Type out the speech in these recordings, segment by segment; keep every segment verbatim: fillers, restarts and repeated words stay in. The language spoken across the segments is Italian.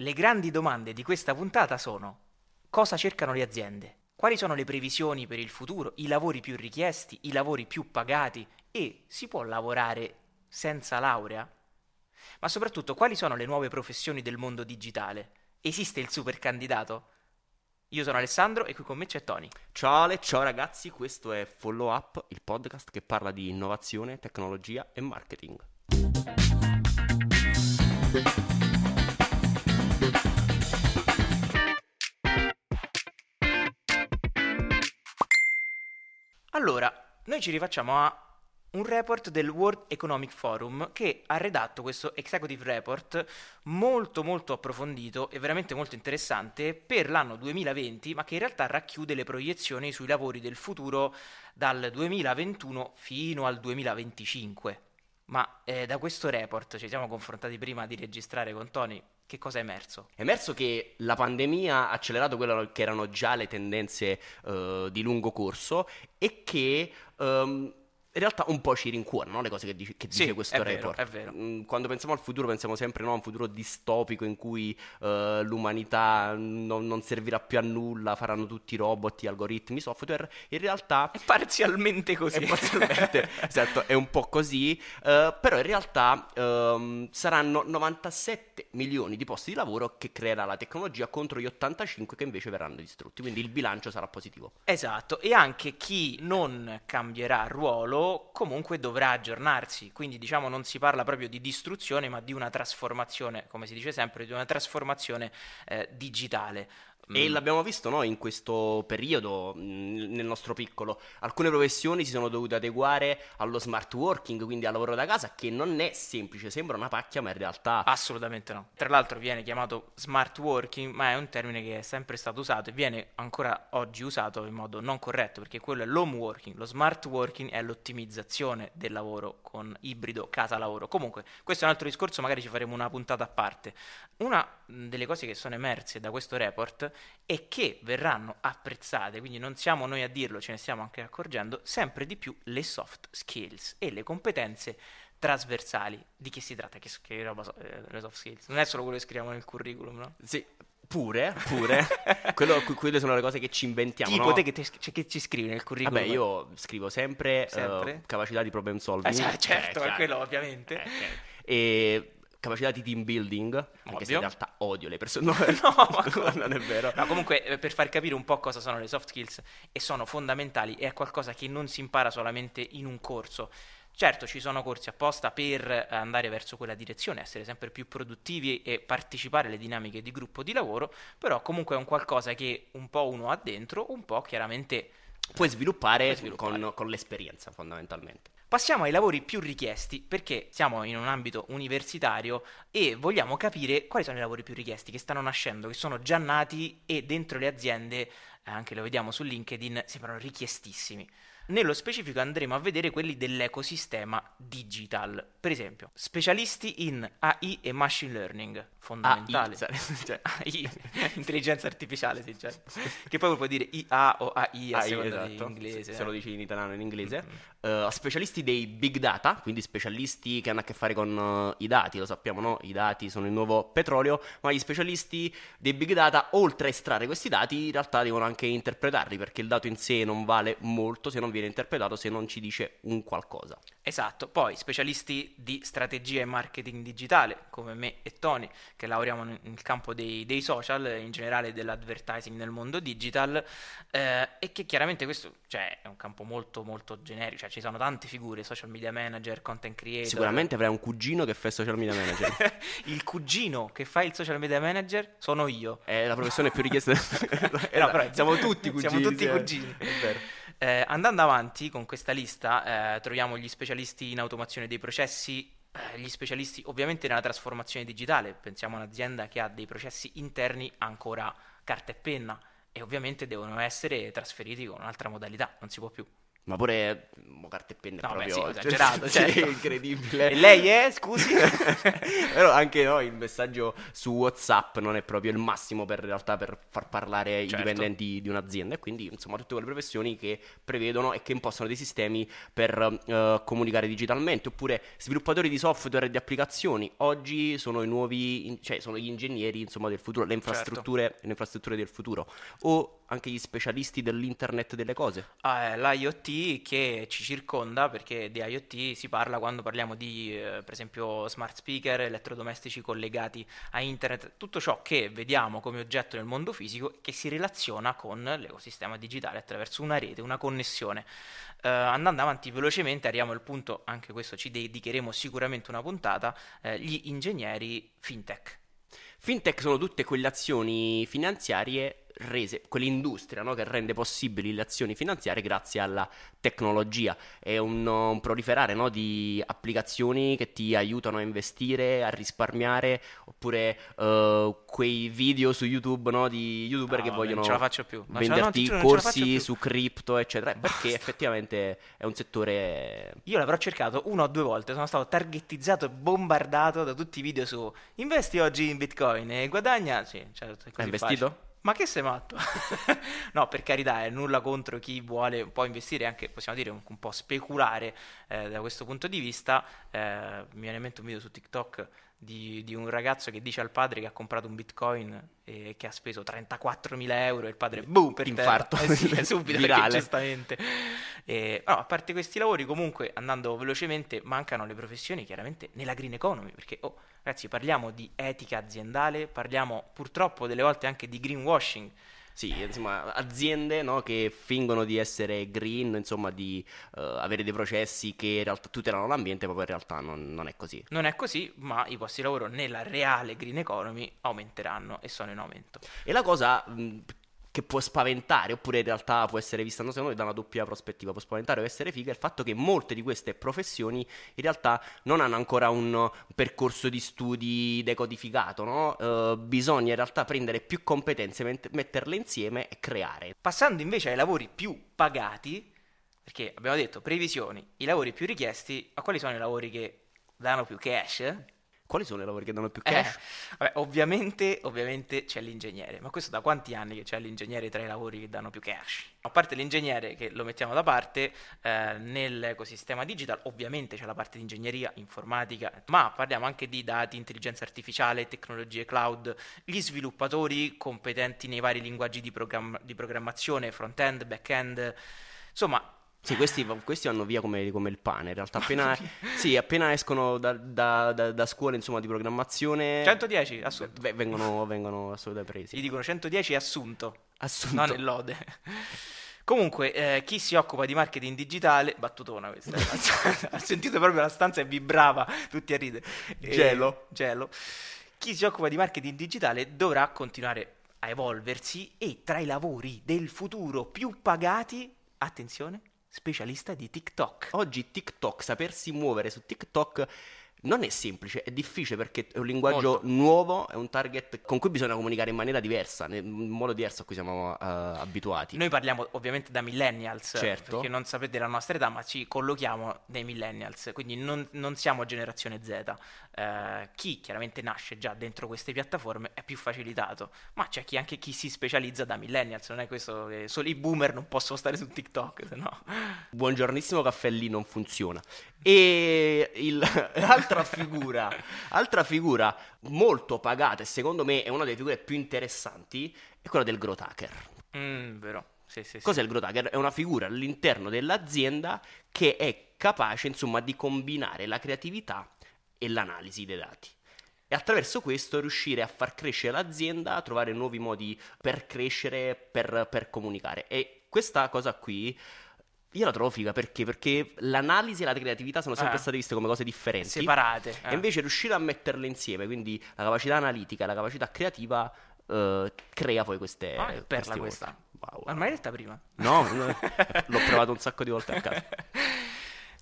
Le grandi domande di questa puntata sono: cosa cercano le aziende? Quali sono le previsioni per il futuro? I lavori più richiesti? I lavori più pagati? E si può lavorare senza laurea? Ma soprattutto, quali sono le nuove professioni del mondo digitale? Esiste il super candidato? Io sono Alessandro e qui con me c'è Tony. Ciao Ale, ciao ragazzi, questo è Follow Up, il podcast che parla di innovazione, tecnologia e marketing. Allora, noi ci rifacciamo a un report del World Economic Forum che ha redatto questo executive report molto molto approfondito e veramente molto interessante per l'anno duemilaventi, ma che in realtà racchiude le proiezioni sui lavori del futuro dal duemilaventuno fino al duemilaventicinque. Ma eh, da questo report, ci siamo confrontati prima di registrare con Tony, che cosa è emerso? È emerso che la pandemia ha accelerato quelle che erano già le tendenze eh, di lungo corso e che um, in realtà un po' ci rincuorano, no? Le cose che dice, che dice sì, questo è report. Vero, è vero. Quando pensiamo al futuro pensiamo sempre, no, a un futuro distopico in cui uh, l'umanità non, non servirà più a nulla, faranno tutti robot, algoritmi, software. In realtà è parzialmente così. È parzialmente, esatto, è un po' così, uh, però in realtà um, saranno novantasette milioni di posti di lavoro che creerà la tecnologia contro gli ottantacinque che invece verranno distrutti, quindi il bilancio sarà positivo. Esatto, e anche chi non cambierà ruolo comunque dovrà aggiornarsi, quindi diciamo non si parla proprio di distruzione ma di una trasformazione, come si dice sempre, di una trasformazione eh, digitale. E l'abbiamo visto noi in questo periodo, nel nostro piccolo. Alcune professioni si sono dovute adeguare allo smart working, quindi al lavoro da casa, che non è semplice, sembra una pacchia, ma in realtà... Assolutamente no. Tra l'altro viene chiamato smart working, ma è un termine che è sempre stato usato e viene ancora oggi usato in modo non corretto, perché quello è l'home working. Lo smart working è l'ottimizzazione del lavoro con ibrido casa-lavoro. Comunque, questo è un altro discorso, magari ci faremo una puntata a parte. Una delle cose che sono emerse da questo report e che verranno apprezzate, quindi non siamo noi a dirlo, ce ne stiamo anche accorgendo, sempre di più le soft skills e le competenze trasversali. Di che si tratta? Che, che roba so, eh, le soft skills? Non è solo quello che scriviamo nel curriculum, no? Sì, pure, pure. quello, quelle sono le cose che ci inventiamo, tipo, no? Te che, te, cioè, che ci scrivi nel curriculum? Vabbè, io scrivo sempre, sempre? Uh, capacità di problem solving. Eh, cioè, certo, eh, quello ovviamente. Eh, okay. E... capacità di team building, anche Obvio. Se in realtà odio le persone, no, no, non è vero. No, comunque, per far capire un po' cosa sono le soft skills, e sono fondamentali, è qualcosa che non si impara solamente in un corso. Certo, ci sono corsi apposta per andare verso quella direzione, essere sempre più produttivi e partecipare alle dinamiche di gruppo di lavoro, però comunque è un qualcosa che un po' uno ha dentro, un po' chiaramente puoi sviluppare, puoi sviluppare. Con, con l'esperienza, fondamentalmente. Passiamo ai lavori più richiesti, perché siamo in un ambito universitario e vogliamo capire quali sono i lavori più richiesti, che stanno nascendo, che sono già nati e dentro le aziende, anche lo vediamo su LinkedIn, sembrano richiestissimi. Nello specifico andremo a vedere quelli dell'ecosistema digital. Per esempio, specialisti in A I e machine learning, fondamentale. A I, cioè, A I intelligenza artificiale, sì, cioè. Che poi puoi dire I A o A I a seconda di inglese. Se lo dici in italiano e in inglese. Mm-hmm. Uh, specialisti dei big data, quindi specialisti che hanno a che fare con uh, i dati, lo sappiamo, no? I dati sono il nuovo petrolio, ma gli specialisti dei big data, oltre a estrarre questi dati, in realtà devono anche interpretarli, perché il dato in sé non vale molto se non viene interpretato, se non ci dice un qualcosa. Esatto. Poi specialisti di strategia e marketing digitale, come me e Tony, che lavoriamo nel campo dei, dei social, in generale dell'advertising nel mondo digital, eh, e che chiaramente questo, cioè, è un campo molto molto generico, cioè ci sono tante figure: social media manager, content creator. Sicuramente avrai un cugino che fa il social media manager. Il cugino che fa il social media manager sono io. È la professione più richiesta. eh, no, però, siamo tutti cugini. Siamo tutti cugini. È vero. Eh, andando avanti con questa lista, eh, troviamo gli specialisti in automazione dei processi, eh, gli specialisti ovviamente nella trasformazione digitale. Pensiamo a un'azienda che ha dei processi interni ancora carta e penna e ovviamente devono essere trasferiti con un'altra modalità, non si può più. Ma pure carte e penne, no, proprio, beh, sì, esagerato, cioè, certo. Sì, è incredibile. E lei è, scusi? Però anche noi il messaggio su WhatsApp non è proprio il massimo per, in realtà, per far parlare, certo, i dipendenti di un'azienda. E quindi, insomma, tutte quelle professioni che prevedono e che impostano dei sistemi per uh, comunicare digitalmente. Oppure sviluppatori di software e di applicazioni. Oggi sono i nuovi, in- cioè sono gli ingegneri, insomma, del futuro, le infrastrutture, certo, le infrastrutture del futuro. O anche gli specialisti dell'internet delle cose. Ah, l'IoT che ci circonda, perché di IoT si parla quando parliamo di eh, per esempio smart speaker, elettrodomestici collegati a internet, tutto ciò che vediamo come oggetto nel mondo fisico che si relaziona con l'ecosistema digitale attraverso una rete, una connessione. Eh, andando avanti velocemente arriviamo al punto, anche questo ci dedicheremo sicuramente una puntata, eh, gli ingegneri fintech. Fintech sono tutte quelle azioni finanziarie rese, quell'industria, no, che rende possibili le azioni finanziarie grazie alla tecnologia. È un, un proliferare, no, di applicazioni che ti aiutano a investire, a risparmiare, oppure uh, quei video su YouTube, no, di youtuber, no, che vogliono ce la faccio più. Ma venderti no, non, corsi non su cripto, eccetera, basta, perché effettivamente è un settore... Io l'avrò cercato una o due volte, sono stato targettizzato e bombardato da tutti i video su investi oggi in Bitcoin e guadagna... Sì, certo, è così. Hai investito? Facile. Ma che sei matto? No, per carità, è nulla contro chi vuole un po' investire, anche possiamo dire un, un po' speculare eh, da questo punto di vista. Eh, mi viene in mente un video su TikTok di, di un ragazzo che dice al padre che ha comprato un Bitcoin e che ha speso trentaquattromila euro e il padre boom per infarto, eh sì, subito virale, perché, giustamente. E, no, a parte questi lavori, comunque andando velocemente, mancano le professioni chiaramente nella green economy, perché oh, ragazzi, parliamo di etica aziendale, parliamo purtroppo delle volte anche di greenwashing. Sì, insomma, aziende, no, che fingono di essere green, insomma, di uh, avere dei processi che in realtà tutelano l'ambiente, ma poi in realtà non, non è così. Non è così, ma i posti di lavoro nella reale green economy aumenteranno e sono in aumento. E la cosa... Mh, che può spaventare, oppure in realtà può essere vista, no, secondo me, da una doppia prospettiva, può spaventare o essere figa, il fatto che molte di queste professioni in realtà non hanno ancora un percorso di studi decodificato, no? Eh, bisogna in realtà prendere più competenze, met- metterle insieme e creare. Passando invece ai lavori più pagati, perché abbiamo detto previsioni, i lavori più richiesti, ma quali sono i lavori che danno più cash? Quali sono i lavori che danno più cash? Eh, vabbè, ovviamente, ovviamente c'è l'ingegnere, ma questo da quanti anni che c'è l'ingegnere tra i lavori che danno più cash? A parte l'ingegnere, che lo mettiamo da parte, eh, nell'ecosistema digital ovviamente c'è la parte di ingegneria, informatica, ma parliamo anche di dati, intelligenza artificiale, tecnologie cloud, gli sviluppatori competenti nei vari linguaggi di, programma- di programmazione, front-end, back-end, insomma... Sì, questi, questi vanno via come, come il pane. In realtà appena, sì, appena escono da, da, da, da scuola, insomma, di programmazione, centodieci assunto, v- vengono, vengono assolutamente presi. Gli dicono centodieci assunto, assunto, non è lode. Comunque, eh, chi si occupa di marketing digitale, battutona questa, ha sentito proprio la stanza e vibrava, tutti a ridere, gelo, eh, gelo. Chi si occupa di marketing digitale dovrà continuare a evolversi, e tra i lavori del futuro più pagati, attenzione, specialista di TikTok. Oggi TikTok, sapersi muovere su TikTok non è semplice, è difficile, perché è un linguaggio molto nuovo, è un target con cui bisogna comunicare in maniera diversa, in modo diverso a cui siamo uh, abituati. Noi parliamo ovviamente da millennials, certo, perché non sapete la nostra età, ma ci collochiamo nei millennials, quindi non, non siamo generazione Z. Uh, chi chiaramente nasce già dentro queste piattaforme è più facilitato, ma c'è chi, anche chi si specializza da millennials, non è questo che solo i boomer non possono stare su TikTok, se no. Buongiornissimo caffè lì non funziona. E il... Altra figura, altra figura molto pagata, e secondo me è una delle figure più interessanti, è quella del growth hacker. Mm, vero. Sì, sì, cos'è, sì, il growth hacker? È una figura all'interno dell'azienda che è capace, insomma, di combinare la creatività e l'analisi dei dati. E attraverso questo riuscire a far crescere l'azienda, a trovare nuovi modi per crescere, per, per comunicare. E questa cosa qui... Io la trovo figa, perché? Perché l'analisi e la creatività sono sempre eh. state viste come cose differenti, separate, eh. e invece riuscire a metterle insieme, quindi la capacità analitica e la capacità creativa, eh, crea poi queste... Ah, è perla questa. Wow. Ma l'hai detta prima? No, l'ho provato un sacco di volte a casa.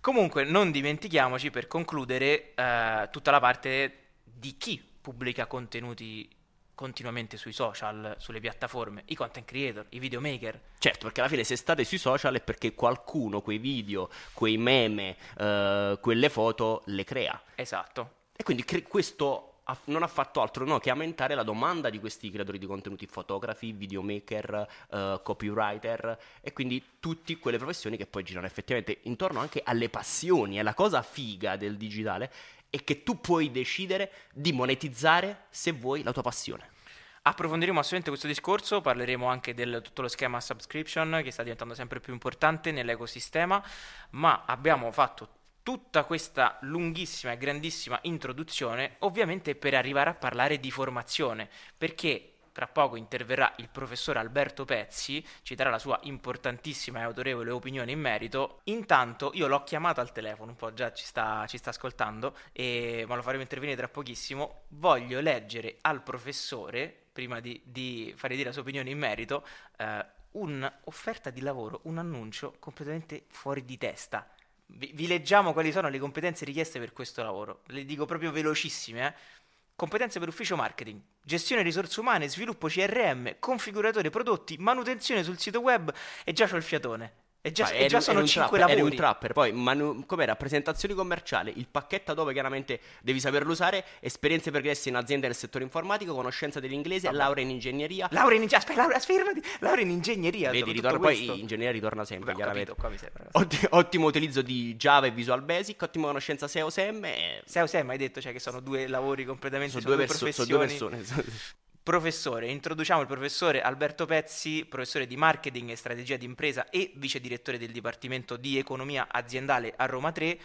Comunque non dimentichiamoci, per concludere, eh, tutta la parte di chi pubblica contenuti continuamente sui social, sulle piattaforme, i content creator, i videomaker. Certo, perché alla fine se state sui social è perché qualcuno quei video, quei meme, eh, quelle foto le crea. Esatto. E quindi cre- questo... non ha fatto altro no, che aumentare la domanda di questi creatori di contenuti, fotografi, videomaker, uh, copywriter, e quindi tutte quelle professioni che poi girano effettivamente intorno anche alle passioni. E la cosa figa del digitale è che tu puoi decidere di monetizzare, se vuoi, la tua passione. Approfondiremo assolutamente questo discorso, parleremo anche del tutto lo schema subscription che sta diventando sempre più importante nell'ecosistema, ma abbiamo fatto tutta questa lunghissima e grandissima introduzione, ovviamente per arrivare a parlare di formazione, perché tra poco interverrà il professor Alberto Pezzi, ci darà la sua importantissima e autorevole opinione in merito. Intanto io l'ho chiamato al telefono, un po' già ci sta, ci sta ascoltando, e, ma lo faremo intervenire tra pochissimo. Voglio leggere al professore, prima di, di fare dire la sua opinione in merito, eh, un'offerta di lavoro, un annuncio completamente fuori di testa. Vi leggiamo quali sono le competenze richieste per questo lavoro. Le dico proprio velocissime, eh? Competenze per ufficio marketing, gestione risorse umane, sviluppo C R M, configuratore prodotti, manutenzione sul sito web. E già c'ho il fiatone. E già, e già sono cinque lavori. Eri un trapper. Poi manu- com'era? Presentazioni commerciali, il pacchetto dopo chiaramente devi saperlo usare. Esperienze pregresse in azienda nel settore informatico, conoscenza dell'inglese, vabbè. Laurea in ingegneria. Laurea in ingegneria. Aspetta, laurea, fermati. Laurea in ingegneria. Vedi, ritorno, poi ingegneria ritorna sempre. Beh, chiaramente. Capito, qua mi sembra. Otti- ottimo utilizzo di Java e Visual Basic, ottima conoscenza S E O S E M. E... S E O S E M hai detto, cioè che sono due lavori completamente, sono, sono due, perso- sono due persone. Professore, introduciamo il professore Alberto Pezzi, professore di marketing e strategia d'impresa e vice direttore del Dipartimento di Economia Aziendale a Roma tre,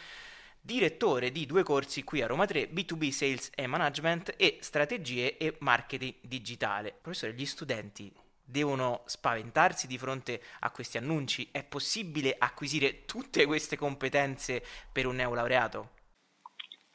direttore di due corsi qui a Roma tre, B due B Sales and Management e Strategie e Marketing Digitale. Professore, gli studenti devono spaventarsi di fronte a questi annunci? È possibile acquisire tutte queste competenze per un neolaureato?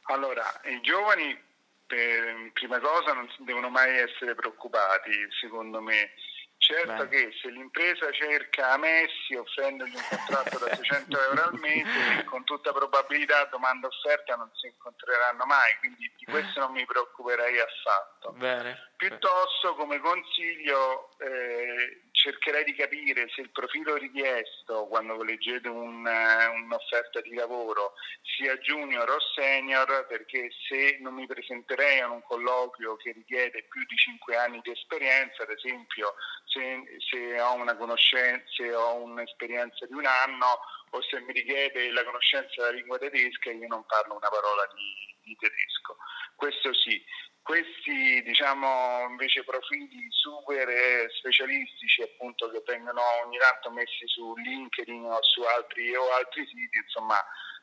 Allora, i giovani... per prima cosa non devono mai essere preoccupati, secondo me. Certo. Beh. Che se l'impresa cerca Messi offrendogli un contratto da seicento euro al mese, con tutta probabilità domanda offerta non si incontreranno mai, quindi di questo non mi preoccuperei affatto. Bene. Piuttosto come consiglio eh, cercherei di capire se il profilo richiesto quando leggete un, un'offerta di lavoro sia junior o senior, perché se non mi presenterei a un colloquio che richiede più di cinque anni di esperienza, ad esempio se, se ho una conoscenza, se ho un'esperienza di un anno, o se mi richiede la conoscenza della lingua tedesca, io non parlo una parola di, di tedesco. Questo sì. Questi, diciamo, invece profili super specialistici, appunto, che vengono ogni tanto messi su LinkedIn o su altri o altri siti, insomma,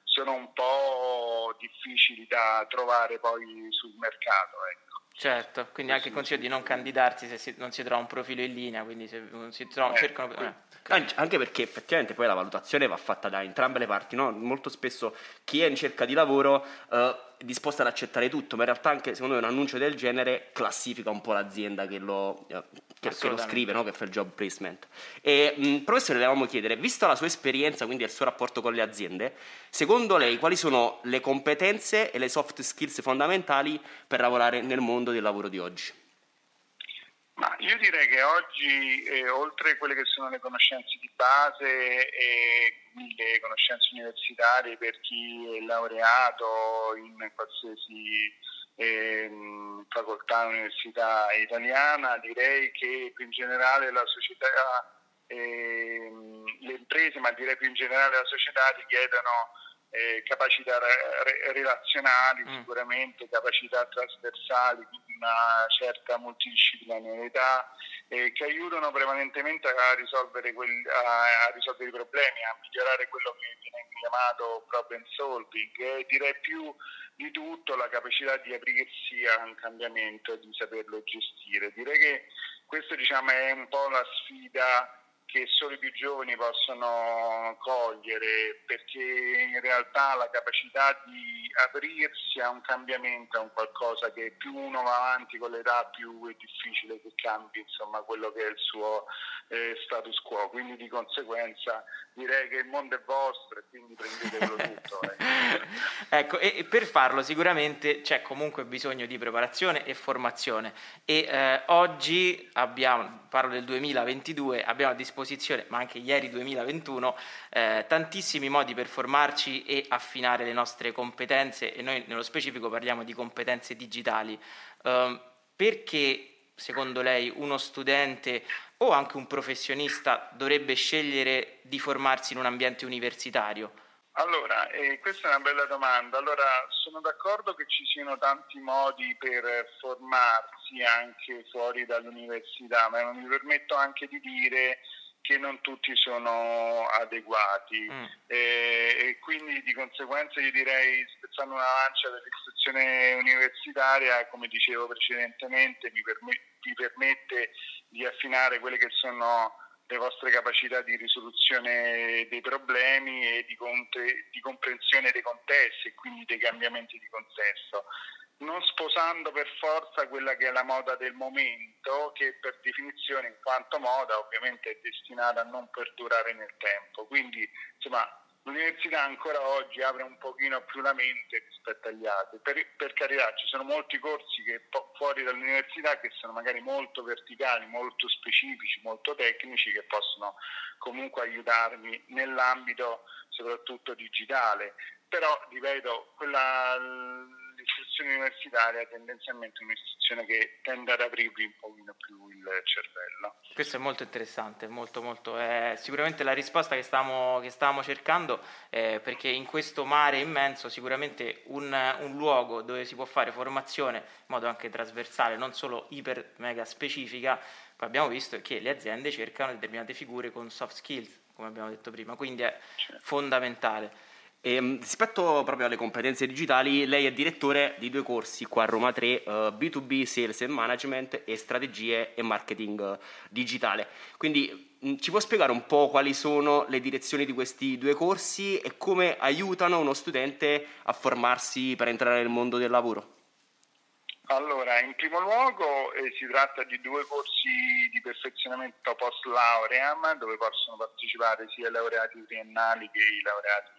sono un po' difficili da trovare poi sul mercato, ecco. Certo, quindi anche il consiglio di non candidarsi se si, non si trova un profilo in linea, quindi se non si trova, eh, cercano... Eh. Anche perché effettivamente poi la valutazione va fatta da entrambe le parti, no? Molto spesso chi è in cerca di lavoro eh, è disposto ad accettare tutto, ma in realtà anche secondo me un annuncio del genere classifica un po' l'azienda che lo, eh, che, che lo scrive, no? Che fa il job placement. E mh, professore, le volevamo chiedere, vista la sua esperienza, quindi il suo rapporto con le aziende, secondo lei quali sono le competenze e le soft skills fondamentali per lavorare nel mondo del lavoro di oggi? Ma io direi che oggi, eh, oltre quelle che sono le conoscenze di base e le conoscenze universitarie per chi è laureato in qualsiasi eh, facoltà o università italiana, direi che più in generale la società, eh, le imprese, ma direi più in generale la società richiedono eh, capacità re- relazionali, mm. sicuramente capacità trasversali, quindi una certa multidisciplinarietà eh, che aiutano prevalentemente a risolvere, quel, a, a risolvere i problemi, a migliorare quello che viene chiamato problem solving, e direi più di tutto la capacità di aprirsi a un cambiamento e di saperlo gestire. Direi che questo, diciamo, è un po' la sfida che solo i più giovani possono cogliere, perché in realtà la capacità di aprirsi a un cambiamento è un qualcosa che più uno va avanti con l'età, più è difficile che cambi, insomma, quello che è il suo eh, status quo. Quindi di conseguenza direi che il mondo è vostro e quindi prendetelo tutto. Eh. Ecco, e, e per farlo sicuramente c'è comunque bisogno di preparazione e formazione, e eh, oggi abbiamo, parlo del duemilaventidue, abbiamo a disposizione, ma anche ieri duemilaventuno, eh, tantissimi modi per formarci e affinare le nostre competenze, e noi nello specifico parliamo di competenze digitali. Eh, perché secondo lei uno studente o anche un professionista dovrebbe scegliere di formarsi in un ambiente universitario? Allora, eh, questa è una bella domanda. Allora, sono d'accordo che ci siano tanti modi per formarsi anche fuori dall'università, ma mi permetto anche di dire che non tutti sono adeguati mm. eh, e quindi di conseguenza io direi, spezzando una lancia per l'istruzione universitaria, come dicevo precedentemente, vi, perm- vi permette di affinare quelle che sono le vostre capacità di risoluzione dei problemi e di, conte- di comprensione dei contesti e quindi dei cambiamenti di contesto, non sposando per forza quella che è la moda del momento, che per definizione, in quanto moda, ovviamente è destinata a non perdurare nel tempo. Quindi, insomma, l'università ancora oggi apre un pochino più la mente rispetto agli altri. Per, per carità, ci sono molti corsi che fuori dall'università che sono magari molto verticali, molto specifici, molto tecnici, che possono comunque aiutarmi nell'ambito soprattutto digitale. Però, ripeto, quella... l'istruzione universitaria è tendenzialmente un'istituzione che tende ad aprirvi un pochino più il cervello. Questo è molto interessante, molto molto eh, sicuramente la risposta che stavamo, che stavamo cercando, eh, perché in questo mare immenso sicuramente un, un luogo dove si può fare formazione in modo anche trasversale, non solo iper mega specifica. Poi abbiamo visto che le aziende cercano determinate figure con soft skills, come abbiamo detto prima, quindi è certo. Fondamentale. E rispetto proprio alle competenze digitali, lei è direttore di due corsi qua a Roma tre, uh, B due B Sales and Management e Strategie e Marketing uh, Digitale. Quindi mh, ci può spiegare un po' quali sono le direzioni di questi due corsi e come aiutano uno studente a formarsi per entrare nel mondo del lavoro? Allora, in primo luogo eh, si tratta di due corsi di perfezionamento post lauream, dove possono partecipare sia i laureati triennali che i laureati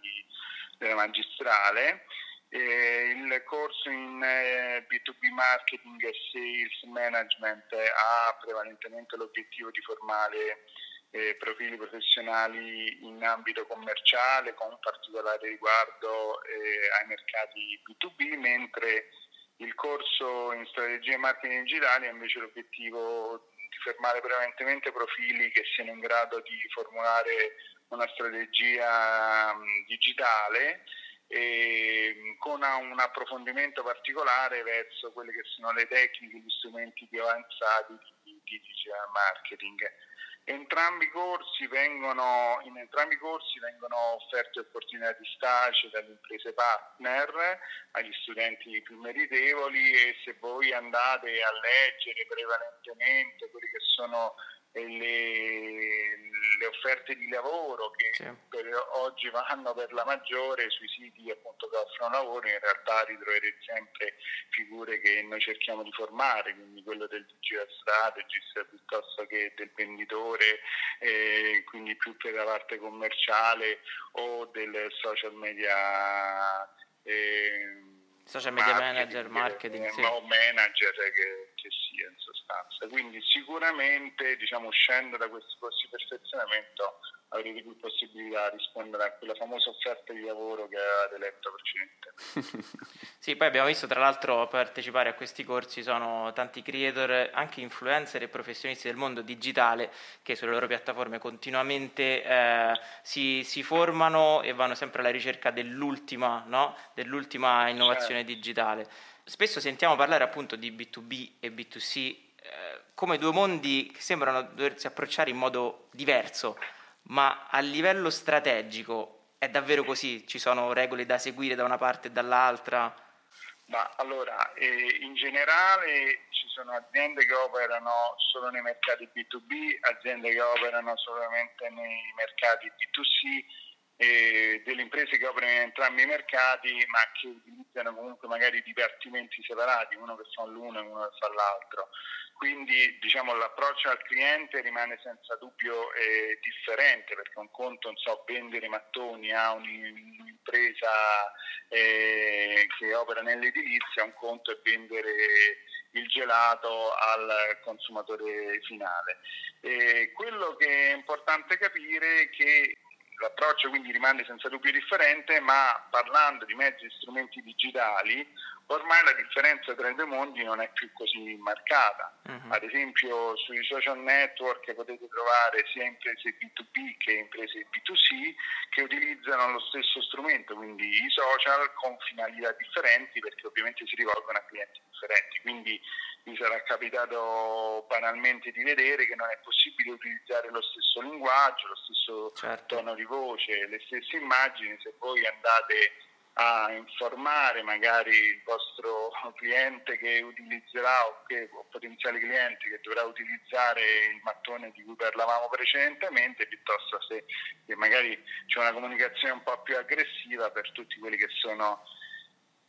della magistrale. Eh, il corso in eh, B due B Marketing e Sales Management ha prevalentemente l'obiettivo di formare eh, profili professionali in ambito commerciale, con particolare riguardo eh, ai mercati B due B, mentre il corso in Strategie e Marketing Digitale ha invece l'obiettivo di formare prevalentemente profili che siano in grado di formulare una strategia digitale, e con un approfondimento particolare verso quelle che sono le tecniche e gli strumenti più avanzati di digital marketing. Entrambi i corsi vengono, in entrambi i corsi vengono offerte opportunità di stage dalle imprese partner agli studenti più meritevoli, e se voi andate a leggere prevalentemente quelle che sono le, le offerte di lavoro che sì. per oggi vanno per la maggiore sui siti appunto che offrono lavoro, in realtà ritroverete sempre figure che noi cerchiamo di formare, quindi quello del digital strategist piuttosto che del venditore, eh, quindi più per la parte commerciale, o del social media eh, social media marketing, manager marketing eh, sì. o manager che, che sia insomma. Quindi sicuramente, diciamo, uscendo da questi corsi di perfezionamento avrete più possibilità di rispondere a quella famosa offerta di lavoro che avevate letto precedentemente. Sì, poi abbiamo visto tra l'altro a partecipare a questi corsi sono tanti creator, anche influencer e professionisti del mondo digitale che sulle loro piattaforme continuamente eh, si, si formano e vanno sempre alla ricerca dell'ultima, no? dell'ultima innovazione certo. digitale. Spesso sentiamo parlare appunto di B due B e B due C come due mondi che sembrano doversi approcciare in modo diverso, ma a livello strategico è davvero così? Ci sono regole da seguire da una parte e dall'altra? Ma allora, eh, in generale ci sono aziende che operano solo nei mercati B due B, aziende che operano solamente nei mercati B due C, e delle imprese che operano in entrambi i mercati ma che utilizzano comunque magari dipartimenti separati, uno che fa l'uno e uno che fa l'altro. Quindi diciamo l'approccio al cliente rimane senza dubbio eh, differente, perché un conto, non so, vendere mattoni a un'impresa eh, che opera nell'edilizia, un conto è vendere il gelato al consumatore finale. E quello che è importante capire è che l'approccio quindi rimane senza dubbio differente, ma parlando di mezzi e strumenti digitali, ormai la differenza tra i due mondi non è più così marcata. Uh-huh. Ad esempio sui social network potete trovare sia imprese B due B che imprese B due C che utilizzano lo stesso strumento, quindi i social, con finalità differenti, perché ovviamente si rivolgono a clienti differenti. Quindi mi sarà capitato banalmente di vedere che non è possibile utilizzare lo stesso linguaggio, lo stesso certo. tono di voce, le stesse immagini, se voi andate a informare magari il vostro cliente che utilizzerà o, che, o potenziale cliente che dovrà utilizzare il mattone di cui parlavamo precedentemente, piuttosto se, se magari c'è una comunicazione un po' più aggressiva per tutti quelli che sono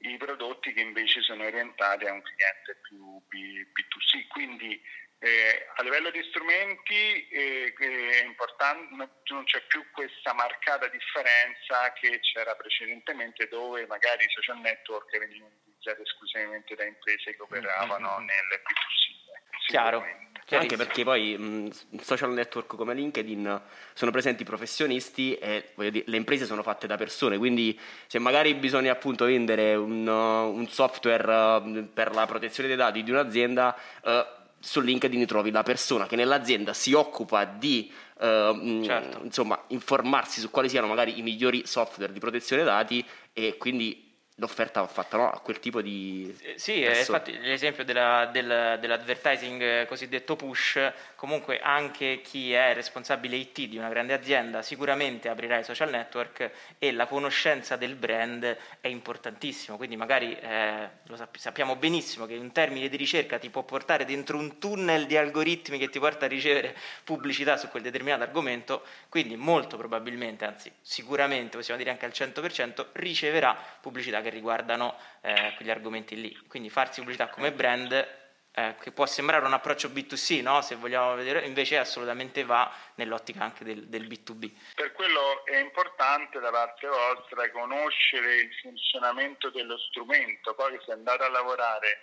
i prodotti che invece sono orientati a un cliente più B due C. Quindi eh, a livello di strumenti eh, è importante, non c'è più questa marcata differenza che c'era precedentemente, dove magari i social network venivano utilizzati esclusivamente da imprese che operavano mm-hmm. nel B due C. Chiaro. Anche perché poi mh, social network come LinkedIn sono presenti professionisti e voglio dire, le imprese sono fatte da persone, quindi se magari bisogna appunto vendere un, uh, un software uh, per la protezione dei dati di un'azienda, uh, su LinkedIn trovi la persona che nell'azienda si occupa di uh, certo. mh, insomma informarsi su quali siano magari i migliori software di protezione dati, e quindi l'offerta va fatta, no? A quel tipo di sì, infatti l'esempio della, del, dell'advertising cosiddetto push, comunque anche chi è responsabile I T di una grande azienda sicuramente aprirà i social network, e la conoscenza del brand è importantissimo, quindi magari eh, lo sapp- sappiamo benissimo che un termine di ricerca ti può portare dentro un tunnel di algoritmi che ti porta a ricevere pubblicità su quel determinato argomento, quindi molto probabilmente, anzi sicuramente possiamo dire anche al cento per cento, riceverà pubblicità che riguardano eh, quegli argomenti lì. Quindi farsi pubblicità come brand, eh, che può sembrare un approccio B due C, no? Se vogliamo vedere, invece assolutamente va nell'ottica anche del, del B due B. Per quello è importante da parte vostra conoscere il funzionamento dello strumento, poi se andate a lavorare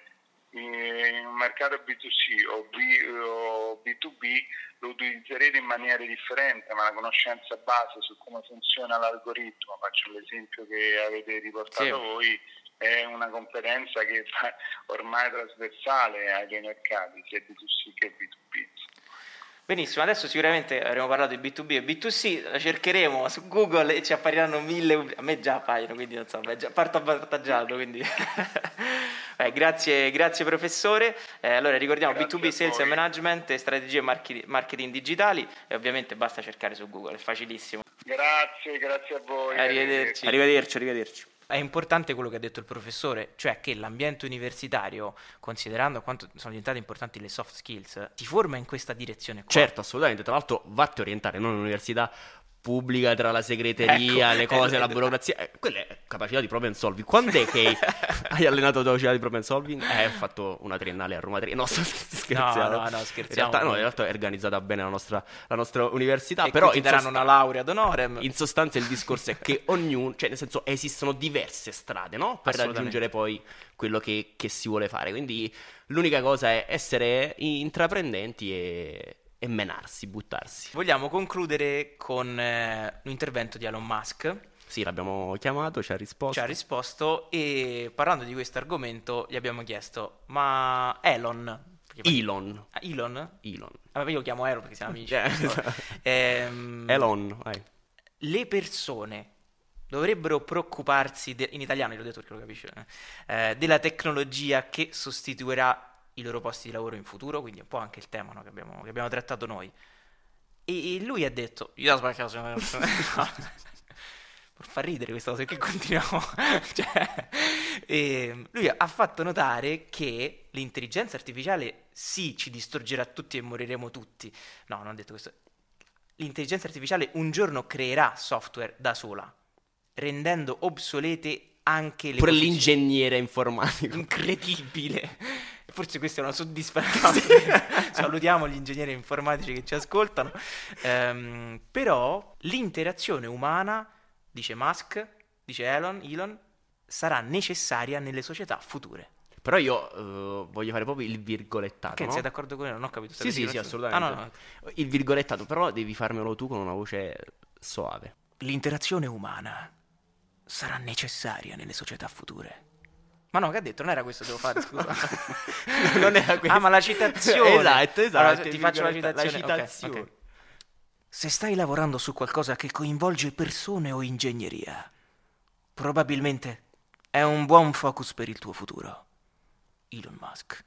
in un mercato B due C o, B, o B due B lo utilizzerete in maniere differenti, ma la conoscenza base su come funziona l'algoritmo, faccio l'esempio che avete riportato sì. voi, è una competenza che ormai è trasversale ai due mercati, sia B due C che B due B. Benissimo, adesso sicuramente avremo parlato di B due B e B due C, la cercheremo su Google e ci appariranno mille, a me già appaiono, quindi non so, già, parto avvantaggiato, quindi eh, grazie, grazie professore. Eh, allora ricordiamo grazie B due B Sales and Management e Strategie e Marketing, Marketing Digitali, e ovviamente basta cercare su Google, è facilissimo. Grazie, grazie a voi. Arrivederci. Arrivederci, arrivederci. È importante quello che ha detto il professore, cioè che l'ambiente universitario, considerando quanto sono diventate importanti le soft skills, ti forma in questa direzione qua. Certo, assolutamente, tra l'altro vatti orientare, non un'università pubblica tra la segreteria, ecco, le cose, la burocrazia, eh, quella è capacità di problem solving. Quando è che hai allenato la capacità di problem solving? Eh, ho fatto una triennale a Roma tre, no, sto scherzando. No, no, no, scherziamo. In realtà, no, in realtà è organizzata bene la nostra, la nostra università, e però ti daranno sost... una laurea d'onorem. In sostanza il discorso è che ognuno, cioè nel senso esistono diverse strade, no? Per raggiungere poi quello che, che si vuole fare, quindi l'unica cosa è essere intraprendenti e... e menarsi, buttarsi. Vogliamo concludere con eh, l'intervento di Elon Musk. Sì, l'abbiamo chiamato, ci ha risposto. Ci ha risposto e parlando di questo argomento gli abbiamo chiesto, ma Elon... Elon. Ah, Elon? Elon. Vabbè, io lo chiamo Elon perché siamo amici. Yeah, esatto. ehm, Elon, vai. Le persone dovrebbero preoccuparsi, de- in italiano l'ho detto perché lo capisce, eh, della tecnologia che sostituirà i loro posti di lavoro in futuro, quindi un po' anche il tema, no, che, abbiamo, che abbiamo trattato noi. E, e lui ha detto: io ho sbagliato. per far ridere questa cosa, perché continuiamo cioè, eh, lui ha fatto notare che l'intelligenza artificiale sì ci distruggerà tutti e moriremo tutti, no, non ho detto questo, l'intelligenza artificiale un giorno creerà software da sola, rendendo obsolete anche le... Pure l'ingegnere informatico. Incredibile. Forse questa è una soddisfazione. Salutiamo gli ingegneri informatici che ci ascoltano. Um, però l'interazione umana, dice Musk, dice Elon, Elon, sarà necessaria nelle società future. Però io uh, voglio fare proprio il virgolettato. Che no? Sei d'accordo con me? Non ho capito. Sì, sì, sì, assolutamente. Ah, no, no. Il virgolettato, però devi farmelo tu con una voce soave. L'interazione umana sarà necessaria nelle società future. Ma no, che ha detto? Non era questo che devo fare, scusa. Non era questo. Ah, ma la citazione. Esatto, esatto. Allora, ti faccio la citazione. La citazione. Okay, okay. Se stai lavorando su qualcosa che coinvolge persone o ingegneria, probabilmente è un buon focus per il tuo futuro. Elon Musk.